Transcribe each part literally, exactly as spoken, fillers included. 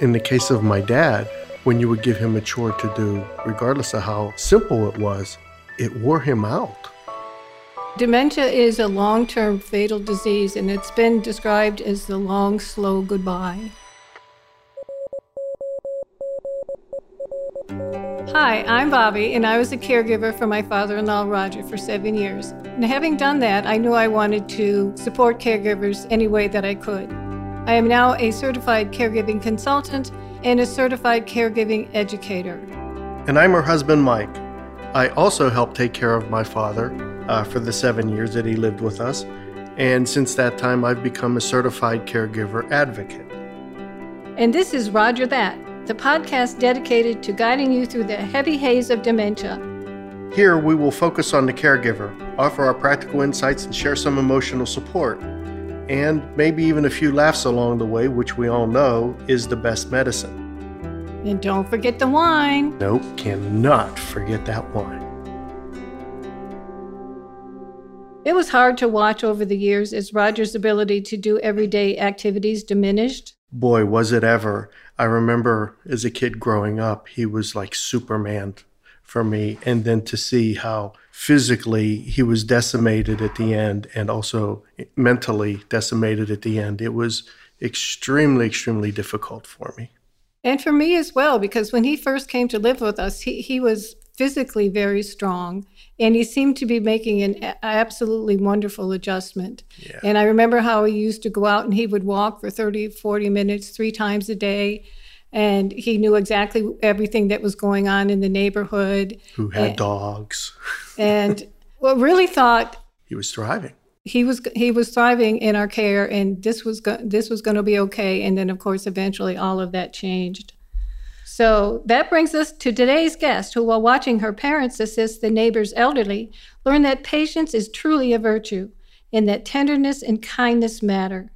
In the case of my dad, when you would give him a chore to do, regardless of how simple it was, it wore him out. Dementia is a long-term fatal disease, and it's been described as the long, slow goodbye. Hi, I'm Bobbi, and I was a caregiver for my father-in-law, Rodger, for seven years. And having done that, I knew I wanted to support caregivers any way that I could. I am now a certified caregiving consultant and a certified caregiving educator. And I'm her husband, Mike. I also helped take care of my father uh, for the seven years that he lived with us. And since that time, I've become a certified caregiver advocate. And this is Rodger That, the podcast dedicated to guiding you through the heavy haze of dementia. Here, we will focus on the caregiver, offer our practical insights, and share some emotional support. And maybe even a few laughs along the way, which we all know is the best medicine. And don't forget the wine. Nope, cannot forget that wine. It was hard to watch over the years as Rodger's ability to do everyday activities diminished. Boy, was it ever. I remember as a kid growing up, he was like Superman for me. And then to see how physically he was decimated at the end and also mentally decimated at the end, it was extremely, extremely difficult for me. And for me as well, because when he first came to live with us, he, he was physically very strong, and he seemed to be making an absolutely wonderful adjustment. Yeah. And I remember how he used to go out and he would walk for thirty, forty minutes, three times a day. And he knew exactly everything that was going on in the neighborhood. Who had and, dogs. And well, really thought he was thriving. He was he was thriving in our care, and this was go, this was going to be okay. And then, of course, eventually all of that changed. So that brings us to today's guest, who, while watching her parents assist the neighbor's elderly, learned that patience is truly a virtue, and that tenderness and kindness matter.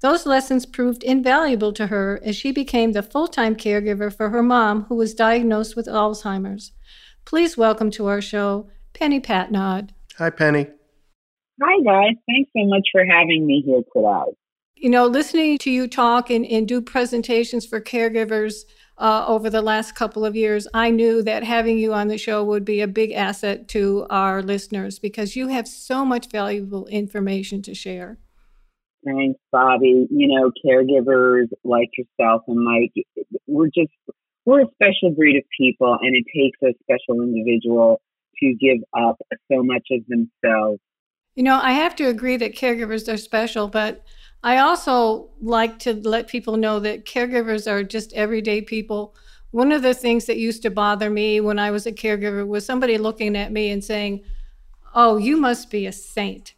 Those lessons proved invaluable to her as she became the full-time caregiver for her mom, who was diagnosed with Alzheimer's. Please welcome to our show, Penny Patnaude. Hi, Penny. Hi, guys. Thanks so much for having me here today. You know, listening to you talk and, and do presentations for caregivers uh, over the last couple of years, I knew that having you on the show would be a big asset to our listeners because you have so much valuable information to share. Thanks, Bobbi. You know, caregivers like yourself and Mike, we're just, we're a special breed of people, and it takes a special individual to give up so much of themselves. You know, I have to agree that caregivers are special, but I also like to let people know that caregivers are just everyday people. One of the things that used to bother me when I was a caregiver was somebody looking at me and saying, "Oh, you must be a saint."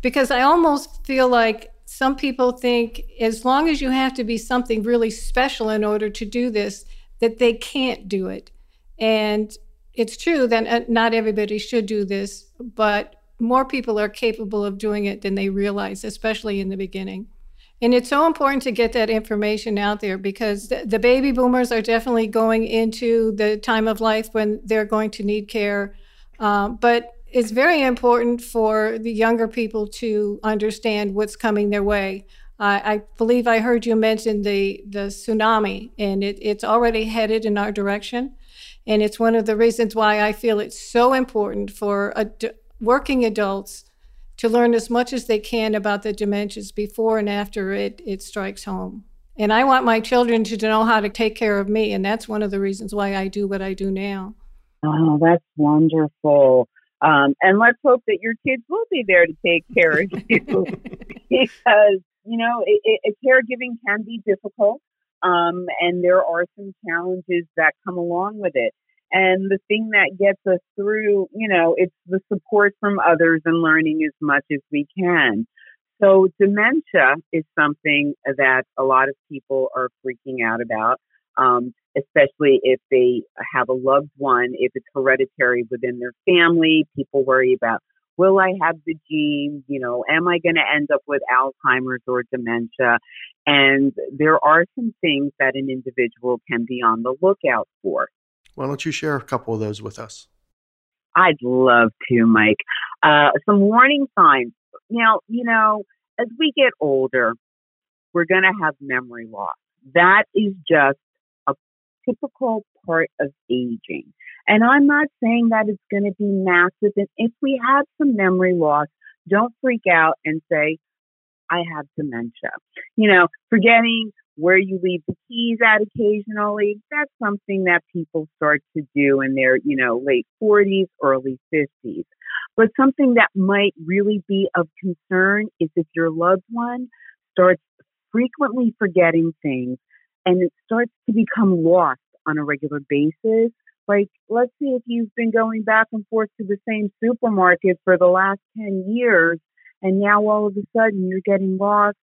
Because I almost feel like some people think as long as you have to be something really special in order to do this, that they can't do it. And it's true that not everybody should do this, but more people are capable of doing it than they realize, especially in the beginning. And it's so important to get that information out there because the baby boomers are definitely going into the time of life when they're going to need care. Um, but It's very important for the younger people to understand what's coming their way. Uh, I believe I heard you mention the, the tsunami, and it, it's already headed in our direction. And it's one of the reasons why I feel it's so important for ad- working adults to learn as much as they can about the dementias before and after it, it strikes home. And I want my children to know how to take care of me, and that's one of the reasons why I do what I do now. Oh, that's wonderful. Um, and let's hope that your kids will be there to take care of you because, you know, it, it, caregiving can be difficult um, and there are some challenges that come along with it. And the thing that gets us through, you know, it's the support from others and learning as much as we can. So dementia is something that a lot of people are freaking out about, um, especially if they have a loved one, if it's hereditary within their family. People worry about, will I have the gene? You know, am I going to end up with Alzheimer's or dementia? And there are some things that an individual can be on the lookout for. Why don't you share a couple of those with us? I'd love to, Mike. Uh, some warning signs. Now, you know, as we get older, we're going to have memory loss. That is just a typical part of aging. And I'm not saying that it's going to be massive. And if we have some memory loss, don't freak out and say, I have dementia. You know, forgetting where you leave the keys at occasionally, that's something that people start to do in their, you know, late forties, early fifties. But something that might really be of concern is if your loved one starts frequently forgetting things and it starts to become lost on a regular basis. Like, let's see, if you've been going back and forth to the same supermarket for the last ten years, and now all of a sudden you're getting lost,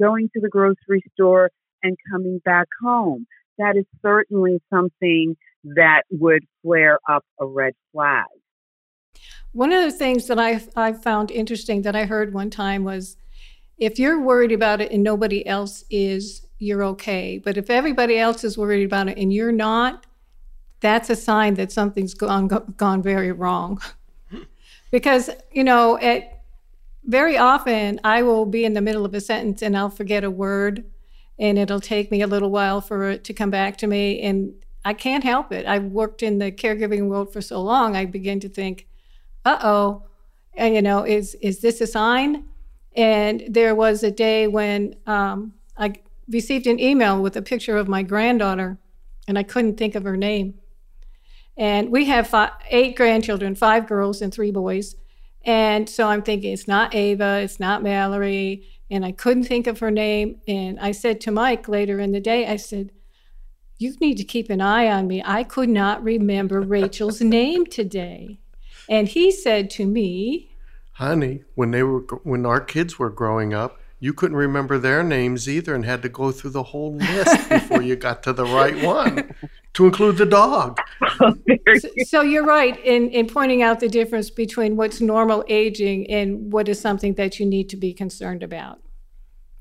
going to the grocery store and coming back home. That is certainly something that would flare up a red flag. One of the things that I I found interesting that I heard one time was, if you're worried about it and nobody else is, you're okay. But if everybody else is worried about it and you're not, that's a sign that something's gone gone very wrong. Because, you know, at, very often I will be in the middle of a sentence and I'll forget a word, and it'll take me a little while for it to come back to me. And I can't help it. I've worked in the caregiving world for so long, I begin to think, uh-oh, and, you know, is is this a sign? And there was a day when um, I received an email with a picture of my granddaughter, and I couldn't think of her name. And we have five, eight grandchildren, five girls and three boys. And so I'm thinking, it's not Ava, it's not Mallory, and I couldn't think of her name. And I said to Mike later in the day, I said, you need to keep an eye on me. I could not remember Rachel's name today. And he said to me, honey, when they were, when our kids were growing up, you couldn't remember their names either and had to go through the whole list before you got to the right one, to include the dog. Oh, so, so you're right in, in pointing out the difference between what's normal aging and what is something that you need to be concerned about.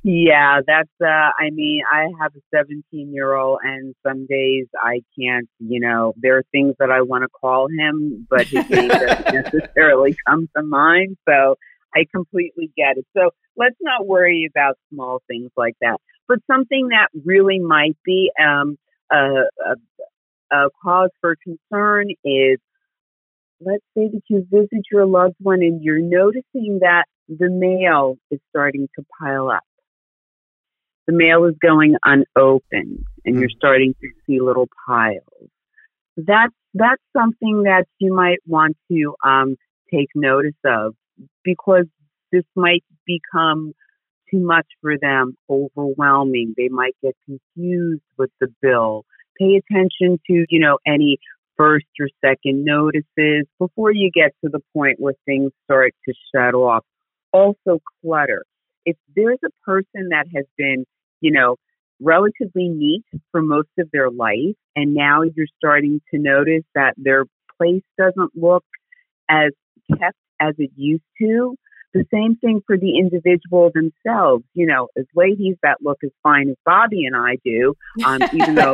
Yeah, that's, uh, I mean, I have a seventeen-year-old, and some days I can't, you know, there are things that I want to call him, but his name doesn't necessarily come to mind. So I completely get it. So let's not worry about small things like that. But something that really might be um, a, a, a cause for concern is, let's say that you visit your loved one and you're noticing that the mail is starting to pile up. The mail is going unopened, and you're starting to see little piles. That's, that's something that you might want to um, take notice of, because this might become too much for them, overwhelming. They might get confused with the bill. Pay attention to, you know, any first or second notices before you get to the point where things start to shut off. Also, clutter. If there's a person that has been, you know, relatively neat for most of their life, and now you're starting to notice that their place doesn't look as kept as it used to. The same thing for the individual themselves. You know, as ladies that look as fine as Bobbi and I do, um, even though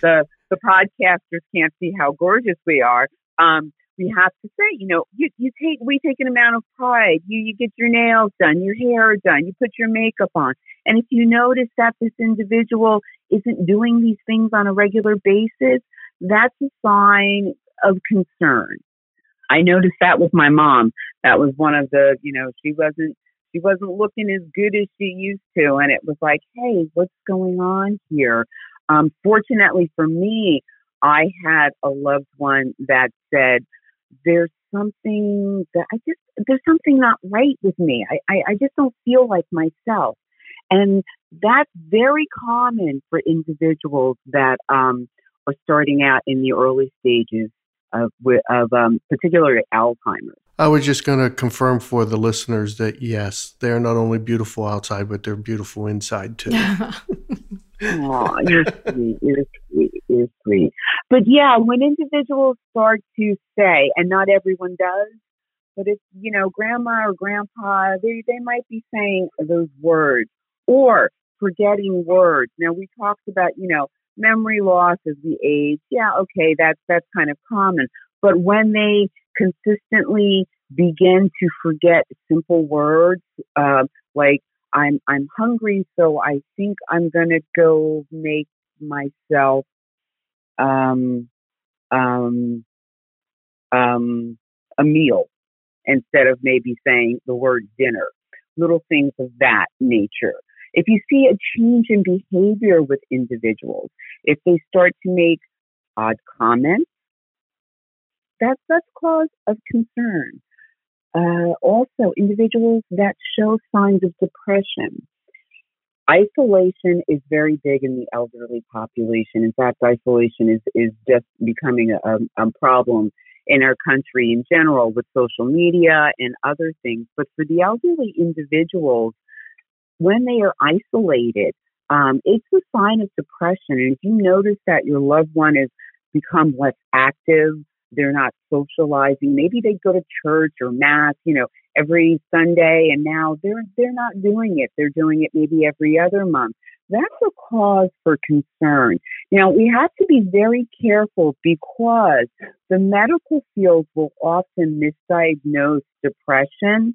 the the podcasters can't see how gorgeous we are, um, we have to say, you know, you, you take we take an amount of pride. You you get your nails done, your hair done, you put your makeup on. And if you notice that this individual isn't doing these things on a regular basis, that's a sign of concern. I noticed that with my mom. That was one of the, you know, she wasn't, she wasn't looking as good as she used to. And it was like, hey, what's going on here? Um, fortunately for me, I had a loved one that said, there's something that I just, there's something not right with me. I, I, I just don't feel like myself. And that's very common for individuals that um, are starting out in the early stages of, of um, particularly Alzheimer's. I was just going to confirm for the listeners that, yes, they're not only beautiful outside, but they're beautiful inside, too. Oh, you're sweet, you're sweet, you're sweet. But, yeah, when individuals start to say, and not everyone does, but if, you know, grandma or grandpa, they, they might be saying those words or forgetting words. Now, we talked about, you know, memory loss as we age. Yeah, okay, that's, that's kind of common. But when they consistently begin to forget simple words, uh, like I'm I'm hungry, so I think I'm gonna go make myself um um um a meal instead of maybe saying the word dinner. Little things of that nature. If you see a change in behavior with individuals, if they start to make odd comments, that's that's cause of concern. Uh, also, individuals that show signs of depression. Isolation is very big in the elderly population. In fact, isolation is, is just becoming a, a problem in our country in general with social media and other things. But for the elderly individuals, when they are isolated, um, it's a sign of depression. And if you notice that your loved one has become less active, they're not socializing. Maybe they go to church or mass, you know, every Sunday, and now they're they're not doing it. They're doing it maybe every other month. That's a cause for concern. Now, we have to be very careful because the medical field will often misdiagnose depression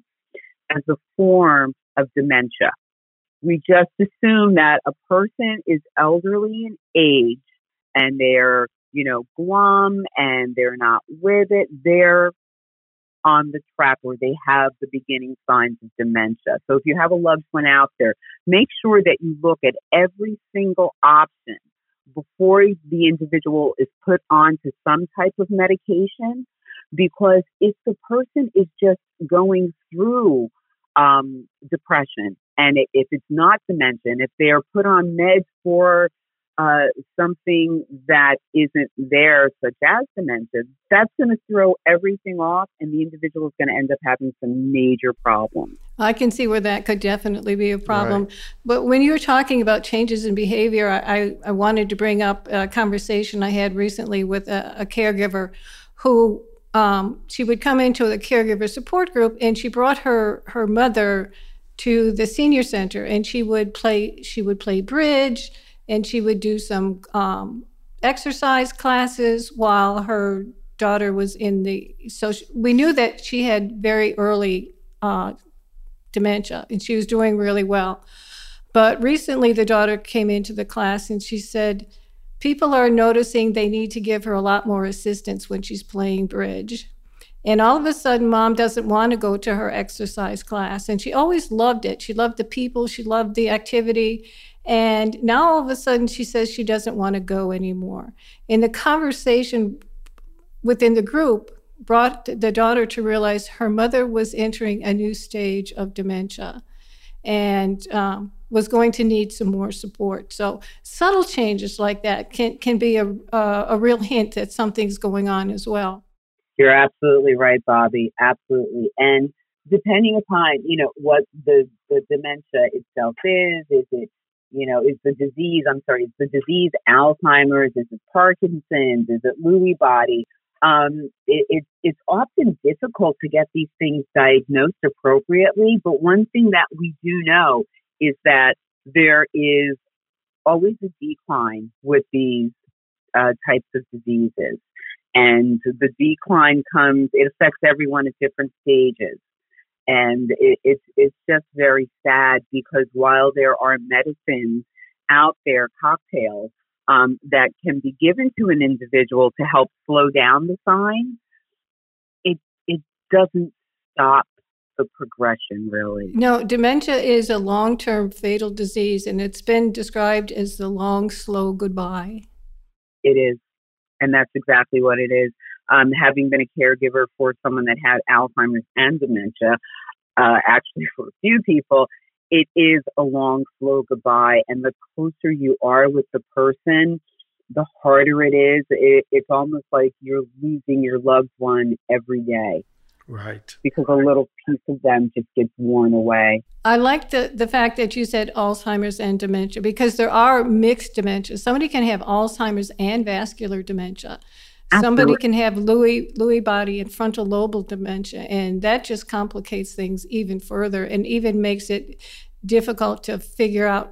as a form of dementia. We just assume that a person is elderly in age and they're you know, glum, and they're not with it, they're on the track where they have the beginning signs of dementia. So if you have a loved one out there, make sure that you look at every single option before the individual is put onto some type of medication, because if the person is just going through um, depression, and it, if it's not dementia, if they are put on meds for Uh, something that isn't there, such as dementia, that's going to throw everything off, and the individual is going to end up having some major problems. I can see where that could definitely be a problem. Right. But when you're talking about changes in behavior, I, I wanted to bring up a conversation I had recently with a, a caregiver who um, she would come into the caregiver support group, and she brought her, her mother to the senior center, and she would play she would play bridge. And she would do some um, exercise classes while her daughter was in the, so she, we knew that she had very early uh, dementia and she was doing really well. But recently the daughter came into the class and she said, people are noticing they need to give her a lot more assistance when she's playing bridge. And all of a sudden, mom doesn't want to go to her exercise class. And she always loved it. She loved the people, she loved the activity. And now all of a sudden she says she doesn't want to go anymore. And the conversation within the group brought the daughter to realize her mother was entering a new stage of dementia and um, was going to need some more support. So subtle changes like that can, can be a, a, a real hint that something's going on as well. You're absolutely right, Bobbi. Absolutely. And depending upon, you know, what the, the dementia itself is, is it You know, is the disease, I'm sorry, is the disease Alzheimer's? Is it Parkinson's? Is it Lewy body? Um, it, it, it's often difficult to get these things diagnosed appropriately. But one thing that we do know is that there is always a decline with these uh, types of diseases. And the decline comes, it affects everyone at different stages. And it, it's it's just very sad because while there are medicines out there, cocktails, um, that can be given to an individual to help slow down the signs, it it doesn't stop the progression, really. No, dementia is a long-term fatal disease, and it's been described as the long, slow goodbye. It is, and that's exactly what it is. Um, having been a caregiver for someone that had Alzheimer's and dementia, uh, actually for a few people, it is a long, slow goodbye. And the closer you are with the person, the harder it is. It, it's almost like you're losing your loved one every day. Right. Because a little piece of them just gets worn away. I like the, the fact that you said Alzheimer's and dementia, because there are mixed dementias. Somebody can have Alzheimer's and vascular dementia. Somebody can have Lewy, Lewy body and frontal lobe dementia, and that just complicates things even further and even makes it difficult to figure out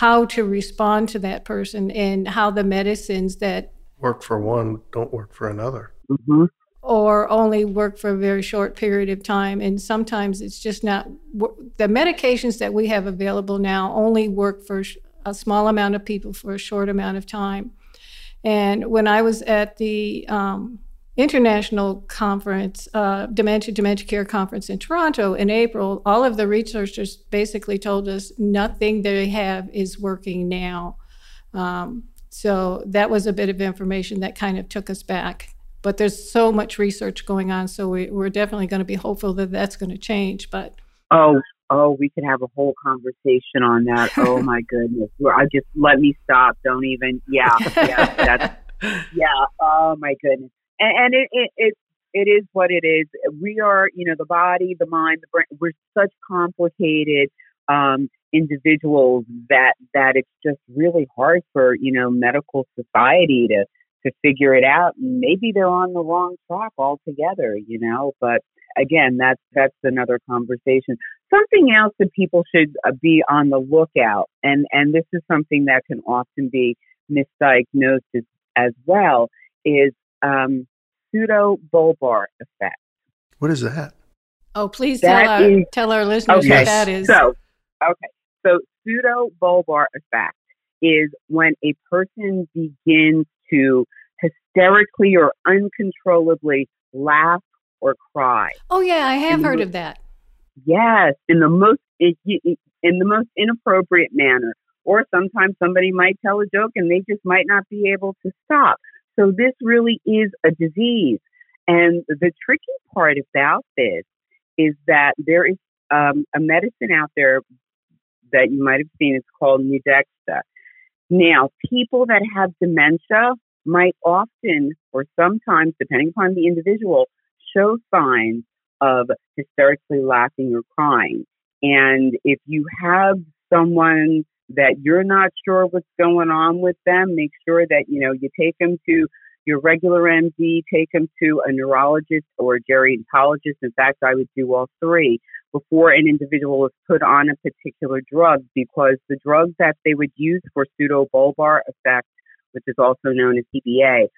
how to respond to that person and how the medicines that work for one don't work for another. Mm-hmm. or only work for a very short period of time. And sometimes it's just not, the medications that we have available now only work for a small amount of people for a short amount of time. And when I was at the um, international conference, uh, Dementia, Dementia Care Conference in Toronto in April, all of the researchers basically told us nothing they have is working now. Um, so that was a bit of information that kind of took us back. But there's so much research going on, so we, we're definitely going to be hopeful that that's going to change. But oh, oh, we could have a whole conversation on that. Oh my goodness! I just let me stop. Don't even. Yeah, yeah, that's, yeah. Oh my goodness! And, and it, it it it is what it is. We are, you know, the body, the mind, the brain. We're such complicated um, individuals that that it's just really hard for, you know, medical society to. to figure it out. Maybe they're on the wrong track altogether, you know, but again, that's, that's another conversation. Something else that people should be on the lookout, and, and this is something that can often be misdiagnosed as, as well, is um, pseudobulbar effect. What is that? Oh, please that tell, our, is, tell our listeners okay, what that is. So, okay, so pseudobulbar effect is when a person begins to hysterically or uncontrollably laugh or cry. Oh yeah, I have heard of that. Yes, in the most in the most inappropriate manner. Or sometimes somebody might tell a joke and they just might not be able to stop. So this really is a disease. And the tricky part about this is that there is um, a medicine out there that you might have seen. It's called Nudexta. Now, people that have dementia might often, or sometimes, depending upon the individual, show signs of hysterically laughing or crying. And if you have someone that you're not sure what's going on with them, make sure that, you know, you take them to your regular M D, take them to a neurologist or a gerontologist. In fact, I would do all three before an individual is put on a particular drug, because the drug that they would use for pseudobulbar effect, which is also known as P B A,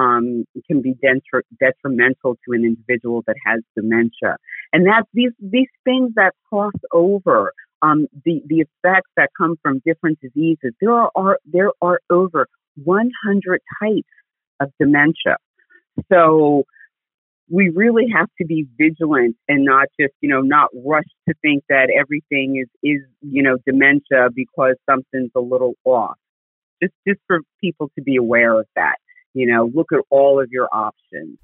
um, can be detri- detrimental to an individual that has dementia. And that's these these things that cross over, um, the, the effects that come from different diseases. There are, are there are over one hundred types of dementia. So we really have to be vigilant and not just, you know, not rush to think that everything is, is, you know, dementia because something's a little off. Just, just for people to be aware of that, you know, look at all of your options.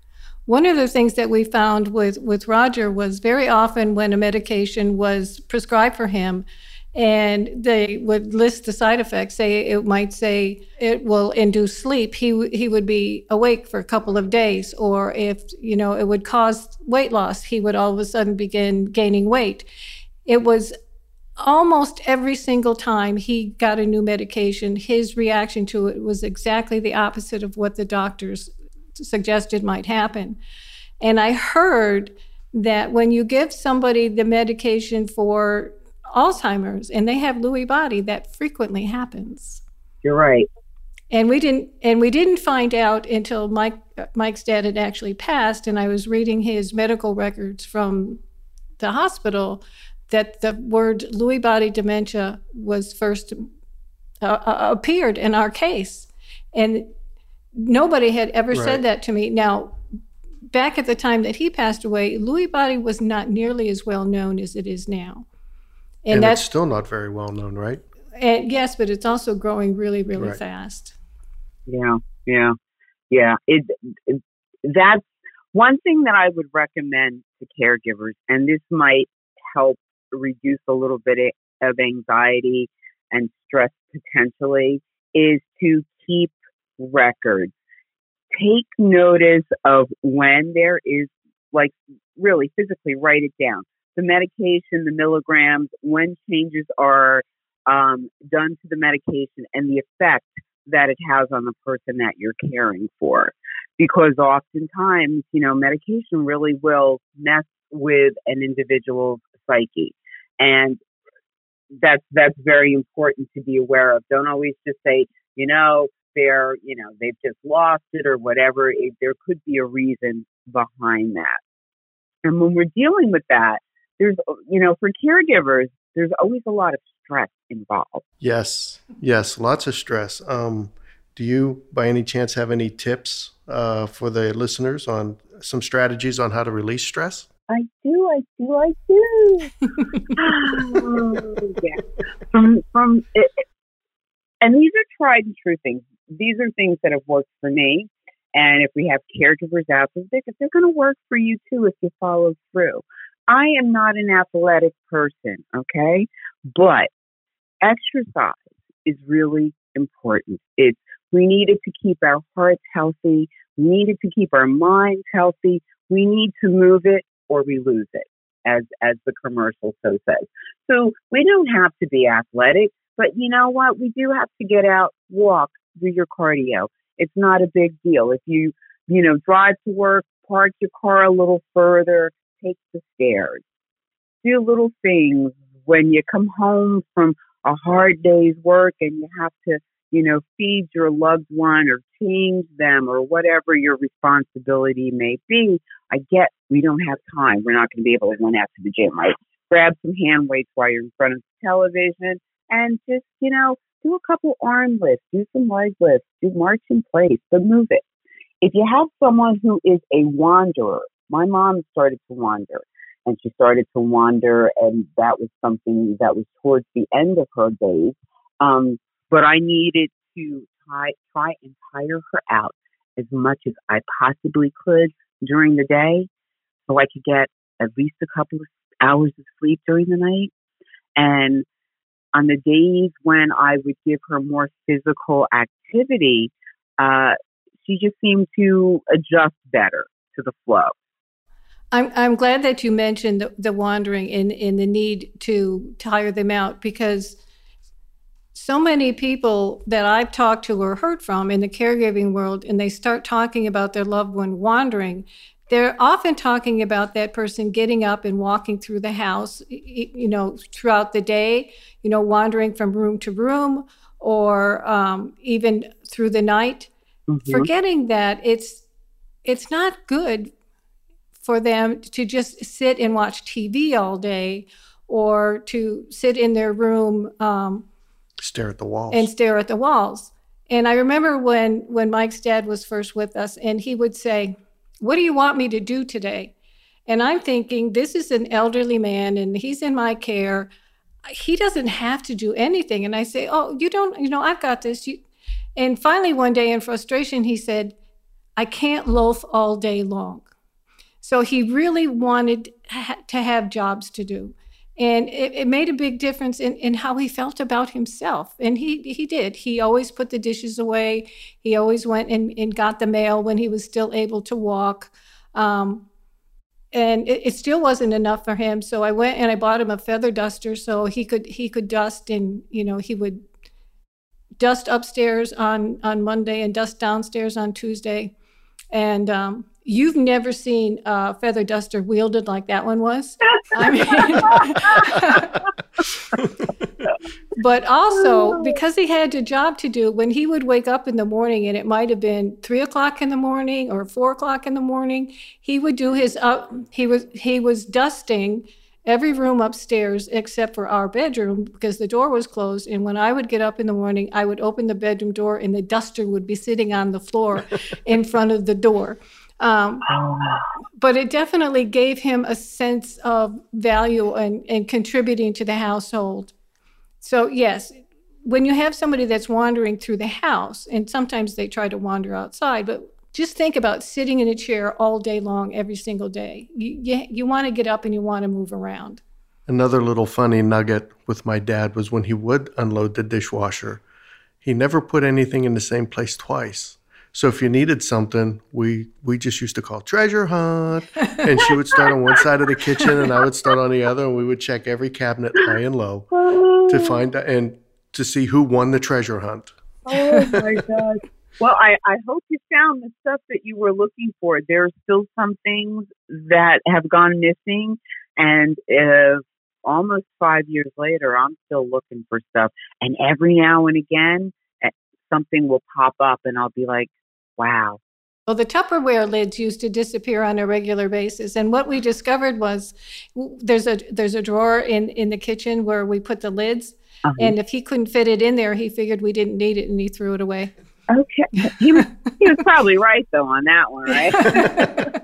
One of the things that we found with, with Rodger was very often when a medication was prescribed for him, and they would list the side effects. Say it might say it will induce sleep. He w- he would be awake for a couple of days, or if you know it would cause weight loss, he would all of a sudden begin gaining weight. It was almost every single time he got a new medication, his reaction to it was exactly the opposite of what the doctors suggested might happen. And I heard that when you give somebody the medication for Alzheimer's and they have Lewy body, that frequently happens. You're right. And we didn't and we didn't find out until Mike Mike's dad had actually passed, and I was reading his medical records from the hospital, that the word Lewy body dementia was first uh, appeared in our case. And nobody had ever right. said that to me. Now, back at the time that he passed away, Lewy body was not nearly as well known as it is now. And, and that's it's still not very well known, right? And yes, but it's also growing really, really right. fast. Yeah, yeah, yeah. It, it, that's one thing that I would recommend to caregivers, and this might help reduce a little bit of anxiety and stress potentially, is to keep records. Take notice of when there is, like, really physically write it down. The medication, the milligrams, when changes are um, done to the medication, and the effect that it has on the person that you're caring for. Because oftentimes, you know, medication really will mess with an individual's psyche. And that's, that's very important to be aware of. Don't always just say, you know, they're, you know, they've just lost it or whatever. It, there could be a reason behind that. And when we're dealing with that, there's, you know, for caregivers, there's always a lot of stress involved. Yes. Yes. Lots of stress. Um, do you, by any chance, have any tips uh, for the listeners on some strategies on how to release stress? I do, I do, I do. oh, yeah. From, from it, it, and these are tried and true things. These are things that have worked for me. And if we have caregivers out there, they're going to work for you too if you follow through. I am not an athletic person, okay? But exercise is really important. It's we need it to keep our hearts healthy. We need it to keep our minds healthy. We need to move it or we lose it, as as the commercial so says. So we don't have to be athletic, but you know what? We do have to get out, walk, do your cardio. It's not a big deal. If you, you know, drive to work, park your car a little further, take the stairs. Do little things when you come home from a hard day's work and you have to, you know, feed your loved one or change them or whatever your responsibility may be. I get we don't have time. We're not going to be able to run out to the gym, right? Grab some hand weights while you're in front of the television and just, you know, do a couple arm lifts, do some leg lifts, do march in place, but move it. If you have someone who is a wanderer, my mom started to wander, and she started to wander, and that was something that was towards the end of her days. Um, but I needed to try, try and tire her out as much as I possibly could during the day so I could get at least a couple of hours of sleep during the night. And on the days when I would give her more physical activity, uh, she just seemed to adjust better to the flow. I'm I'm glad that you mentioned the, the wandering and, and the need to tire them out, because so many people that I've talked to or heard from in the caregiving world, and they start talking about their loved one wandering, they're often talking about that person getting up and walking through the house, you know, throughout the day, you know, wandering from room to room or um, even through the night, mm-hmm. forgetting that it's it's not good for them to just sit and watch T V all day or to sit in their room. Um, stare at the walls. And stare at the walls. And I remember when when Mike's dad was first with us and he would say, "What do you want me to do today?" And I'm thinking, this is an elderly man and he's in my care. He doesn't have to do anything. And I say, "Oh, you don't, you know, I've got this." You... And finally, one day in frustration, he said, "I can't loaf all day long." So he really wanted ha- to have jobs to do. And it, it made a big difference in, in how he felt about himself. And he he did. He always put the dishes away. He always went and, and got the mail when he was still able to walk. Um, and it, it still wasn't enough for him. So I went and I bought him a feather duster so he could he could dust, and, you know, he would dust upstairs on, on Monday and dust downstairs on Tuesday. And um you've never seen a feather duster wielded like that one was. I mean, but also because he had a job to do, when he would wake up in the morning, and it might have been three o'clock in the morning or four o'clock in the morning, he would do his up. He was he was dusting every room upstairs except for our bedroom because the door was closed. And when I would get up in the morning, I would open the bedroom door, and the duster would be sitting on the floor in front of the door. Um, but it definitely gave him a sense of value and, and contributing to the household. So yes, when you have somebody that's wandering through the house, and sometimes they try to wander outside, but just think about sitting in a chair all day long, every single day. You, you, you want to get up and you want to move around. Another little funny nugget with my dad was when he would unload the dishwasher, he never put anything in the same place twice. So if you needed something, we, we just used to call treasure hunt, and she would start on one side of the kitchen and I would start on the other, and we would check every cabinet high and low to find and to see who won the treasure hunt. Oh my gosh. Well, I, I hope you found the stuff that you were looking for. There are still some things that have gone missing, and if almost five years later, I'm still looking for stuff. And every now and again, something will pop up and I'll be like, wow, Well, the Tupperware lids used to disappear on a regular basis. And what we discovered was there's a there's a drawer in, in the kitchen where we put the lids. Uh-huh. And if he couldn't fit it in there, he figured we didn't need it and he threw it away. Okay. He was, he was probably right, though, on that one, right?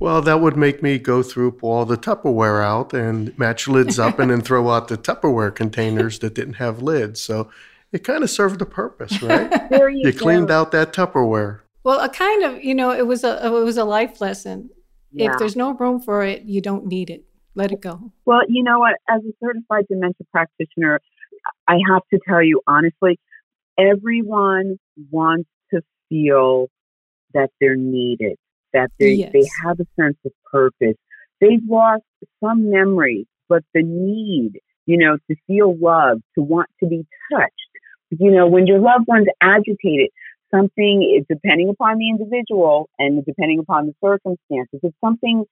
Well, that would make me go through all the Tupperware out and match lids up and then throw out the Tupperware containers that didn't have lids. So it kind of served a purpose, right? There you you go. Cleaned out that Tupperware. Well, a kind of, you know, it was a it was a life lesson. Yeah. If there's no room for it, you don't need it. Let it go. Well, you know what? As a certified dementia practitioner, I have to tell you honestly, everyone wants to feel that they're needed, that they yes. they have a sense of purpose. They've lost some memory, but the need, you know, to feel loved, to want to be touched. You know, when your loved one's agitated, something, depending upon the individual and depending upon the circumstances, if something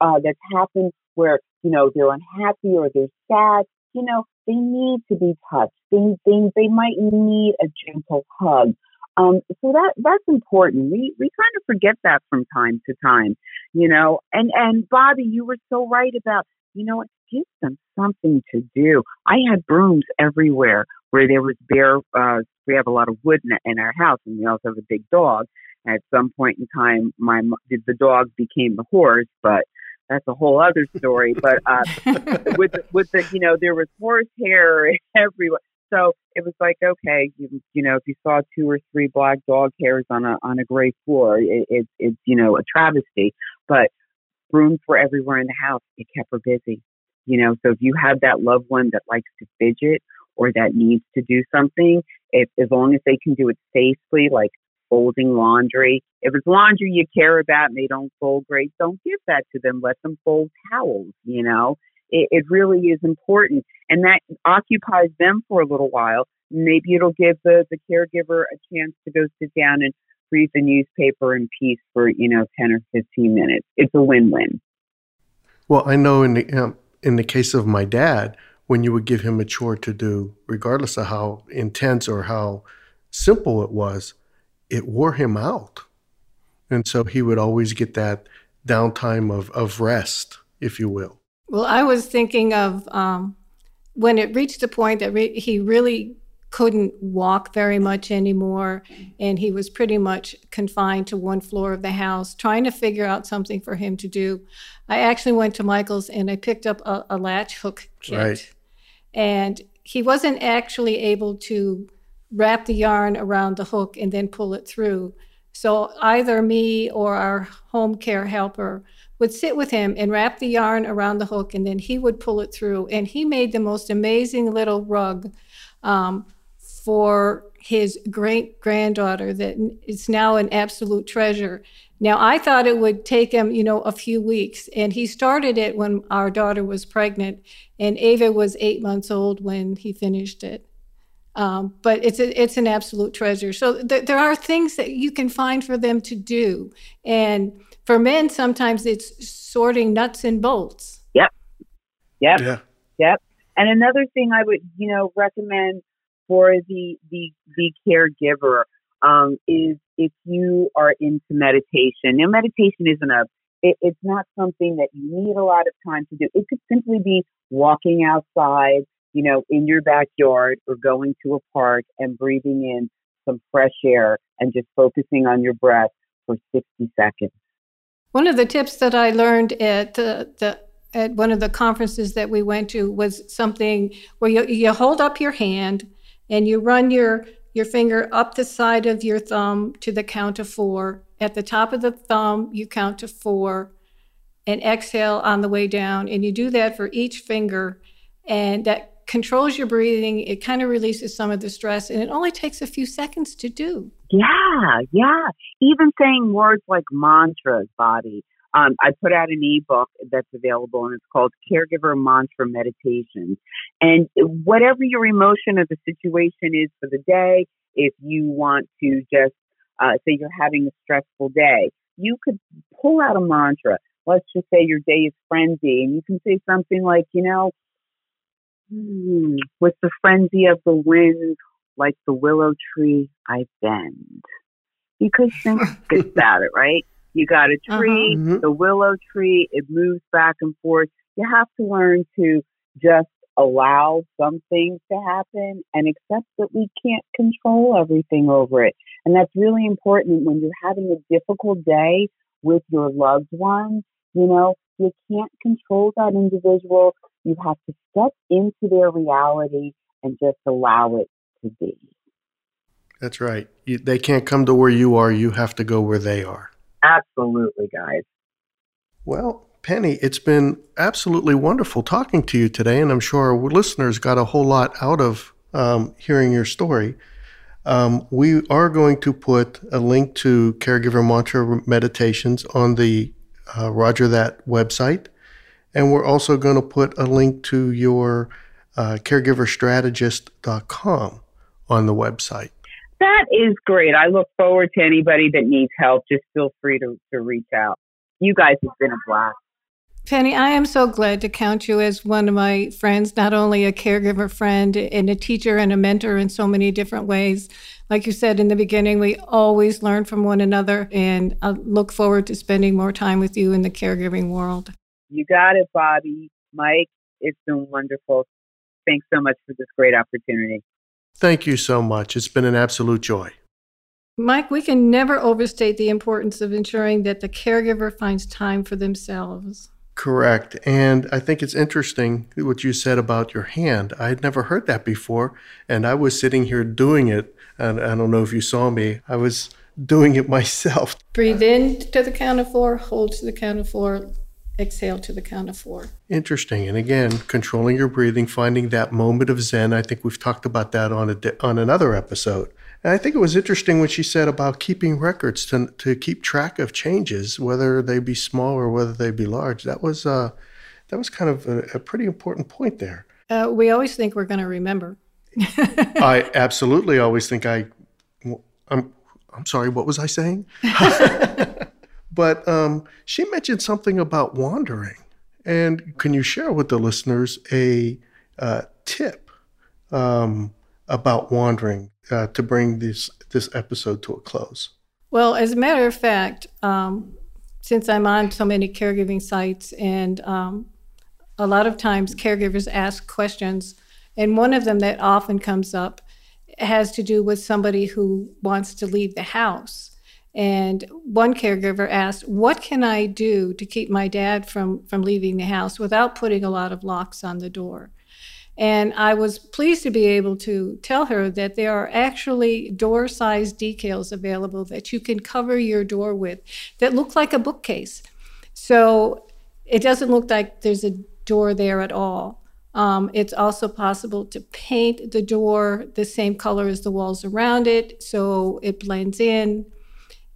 uh, that's happened where, you know, they're unhappy or they're sad, you know, they need to be touched. They, they, they might need a gentle hug. Um, so that that's important. We we kind of forget that from time to time, you know. And, and Bobbi, you were so right about, you know what, give them something to do. I had brooms everywhere where there was bare, uh, we have a lot of wood in, in our house, and we also have a big dog. At some point in time, my the dog became the horse, but that's a whole other story. But uh, with the, with the, you know, there was horse hair everywhere. So it was like, okay, you, you know, if you saw two or three black dog hairs on a on a gray floor, it, it, it's, you know, a travesty. But brooms were everywhere in the house. It kept her busy. You know, so if you have that loved one that likes to fidget or that needs to do something, if, as long as they can do it safely, like folding laundry. If it's laundry you care about and they don't fold great, don't give that to them. Let them fold towels, you know. It, it really is important. And that occupies them for a little while. Maybe it'll give the, the caregiver a chance to go sit down and read the newspaper in peace for, you know, ten or fifteen minutes. It's a win-win. Well, I know in the, um, in the case of my dad, when you would give him a chore to do, regardless of how intense or how simple it was, it wore him out. And so he would always get that downtime of, of rest, if you will. Well, I was thinking of um, when it reached the point that re- he really couldn't walk very much anymore, and he was pretty much confined to one floor of the house, trying to figure out something for him to do. I actually went to Michael's and I picked up a, a latch hook kit. Right. And he wasn't actually able to wrap the yarn around the hook and then pull it through. So either me or our home care helper would sit with him and wrap the yarn around the hook, and then he would pull it through. And he made the most amazing little rug um, for his great-granddaughter that is now an absolute treasure. Now, I thought it would take him, you know, a few weeks, and he started it when our daughter was pregnant, and Ava was eight months old when he finished it. Um, but it's a, it's an absolute treasure. So th- there are things that you can find for them to do. And for men, sometimes it's sorting nuts and bolts. Yep. Yep. Yeah. Yep. And another thing I would, you know, recommend for the, the, the caregiver um, is if you are into meditation. Now, meditation isn't a, it, it's not something that you need a lot of time to do. It could simply be walking outside, you know, in your backyard, or going to a park and breathing in some fresh air and just focusing on your breath for sixty seconds. One of the tips that I learned at the, the at one of the conferences that we went to was something where you, you hold up your hand and you run your, your finger up the side of your thumb to the count of four. At the top of the thumb, you count to four and exhale on the way down. And you do that for each finger, and that controls your breathing. It kind of releases some of the stress, and it only takes a few seconds to do. Yeah, yeah. Even saying words like mantras, Bobbi. Um, I put out an ebook that's available, and it's called Caregiver Mantra Meditations. And whatever your emotion or the situation is for the day, if you want to just uh, say you're having a stressful day, you could pull out a mantra. Let's just say your day is frenzy, and you can say something like, you know, Hmm. with the frenzy of the wind, like the willow tree, I bend. You could think about it, right? You got a tree, uh-huh. the willow tree, it moves back and forth. You have to learn to just allow some things to happen and accept that we can't control everything over it. And that's really important when you're having a difficult day with your loved one. You know, you can't control that individual. You have to step into their reality and just allow it to be. That's right. You, they can't come to where you are. You have to go where they are. Absolutely, guys. Well, Penny, it's been absolutely wonderful talking to you today, and I'm sure our listeners got a whole lot out of um, hearing your story. Um, we are going to put a link to Caregiver Mantra Meditations on the uh, Rodger That website, and we're also going to put a link to your uh, caregiver strategist dot com on the website. That is great. I look forward to anybody that needs help. Just feel free to, to reach out. You guys have been a blast. Penny, I am so glad to count you as one of my friends, not only a caregiver friend and a teacher and a mentor in so many different ways. Like you said in the beginning, we always learn from one another, and I look forward to spending more time with you in the caregiving world. You got it, Bobbi. Mike, it's been wonderful. Thanks so much for this great opportunity. Thank you so much. It's been an absolute joy. Mike, we can never overstate the importance of ensuring that the caregiver finds time for themselves. Correct. And I think it's interesting what you said about your hand. I had never heard that before, and I was sitting here doing it, and I don't know if you saw me. I was doing it myself. Breathe in to the count of four, hold to the count of four, exhale to the count of four. Interesting. And again, controlling your breathing, finding that moment of zen. I think we've talked about that on a di- on another episode. And I think it was interesting when she said about keeping records to to keep track of changes, whether they be small or whether they be large. That was uh, that was kind of a, a pretty important point there. Uh, we always think we're going to remember. I absolutely always think I. I'm I'm sorry. What was I saying? But um, she mentioned something about wandering. And can you share with the listeners a uh, tip um, about wandering uh, to bring this, this episode to a close? Well, as a matter of fact, um, since I'm on so many caregiving sites, and um, a lot of times caregivers ask questions, and one of them that often comes up has to do with somebody who wants to leave the house. And one caregiver asked, what can I do to keep my dad from, from leaving the house without putting a lot of locks on the door? And I was pleased to be able to tell her that there are actually door-sized decals available that you can cover your door with that look like a bookcase. So it doesn't look like there's a door there at all. Um, it's also possible to paint the door the same color as the walls around it, so it blends in.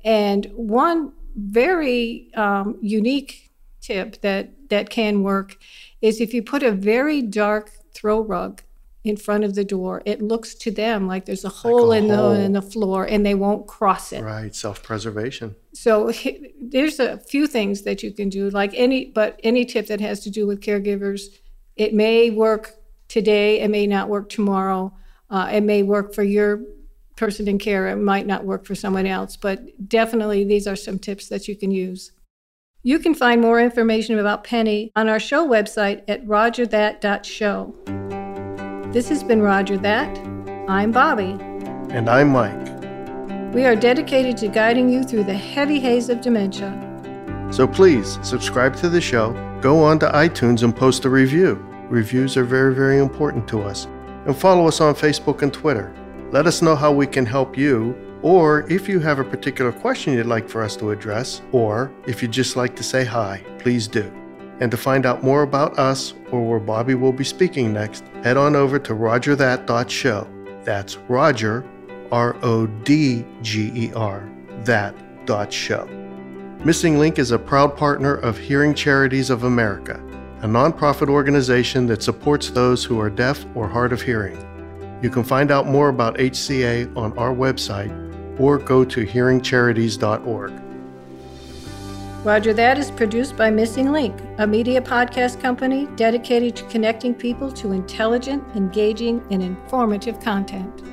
And one very um, unique tip that, that can work is if you put a very dark throw rug in front of the door, it looks to them like there's a hole, like a in, hole. The, in the floor, and they won't cross it. Right, self-preservation. So there's a few things that you can do, like any, but any tip that has to do with caregivers, it may work today, it may not work tomorrow, uh, it may work for your person in care, it might not work for someone else, but definitely these are some tips that you can use. You can find more information about Penny on our show website at rodger that dot show. This has been Rodger That. I'm Bobbi. And I'm Mike. We are dedicated to guiding you through the heavy haze of dementia. So please subscribe to the show, go on to iTunes and post a review. Reviews are very, very important to us. And follow us on Facebook and Twitter. Let us know how we can help you, or if you have a particular question you'd like for us to address, or if you'd just like to say hi, please do. And to find out more about us or where Bobbi will be speaking next, head on over to rodger that dot show. That's Rodger, R O D G E R, that dot show. Missing Link is a proud partner of Hearing Charities of America, a nonprofit organization that supports those who are deaf or hard of hearing. You can find out more about H C A on our website or go to hearing charities dot org. Rodger That is produced by Missing Link, a media podcast company dedicated to connecting people to intelligent, engaging, and informative content.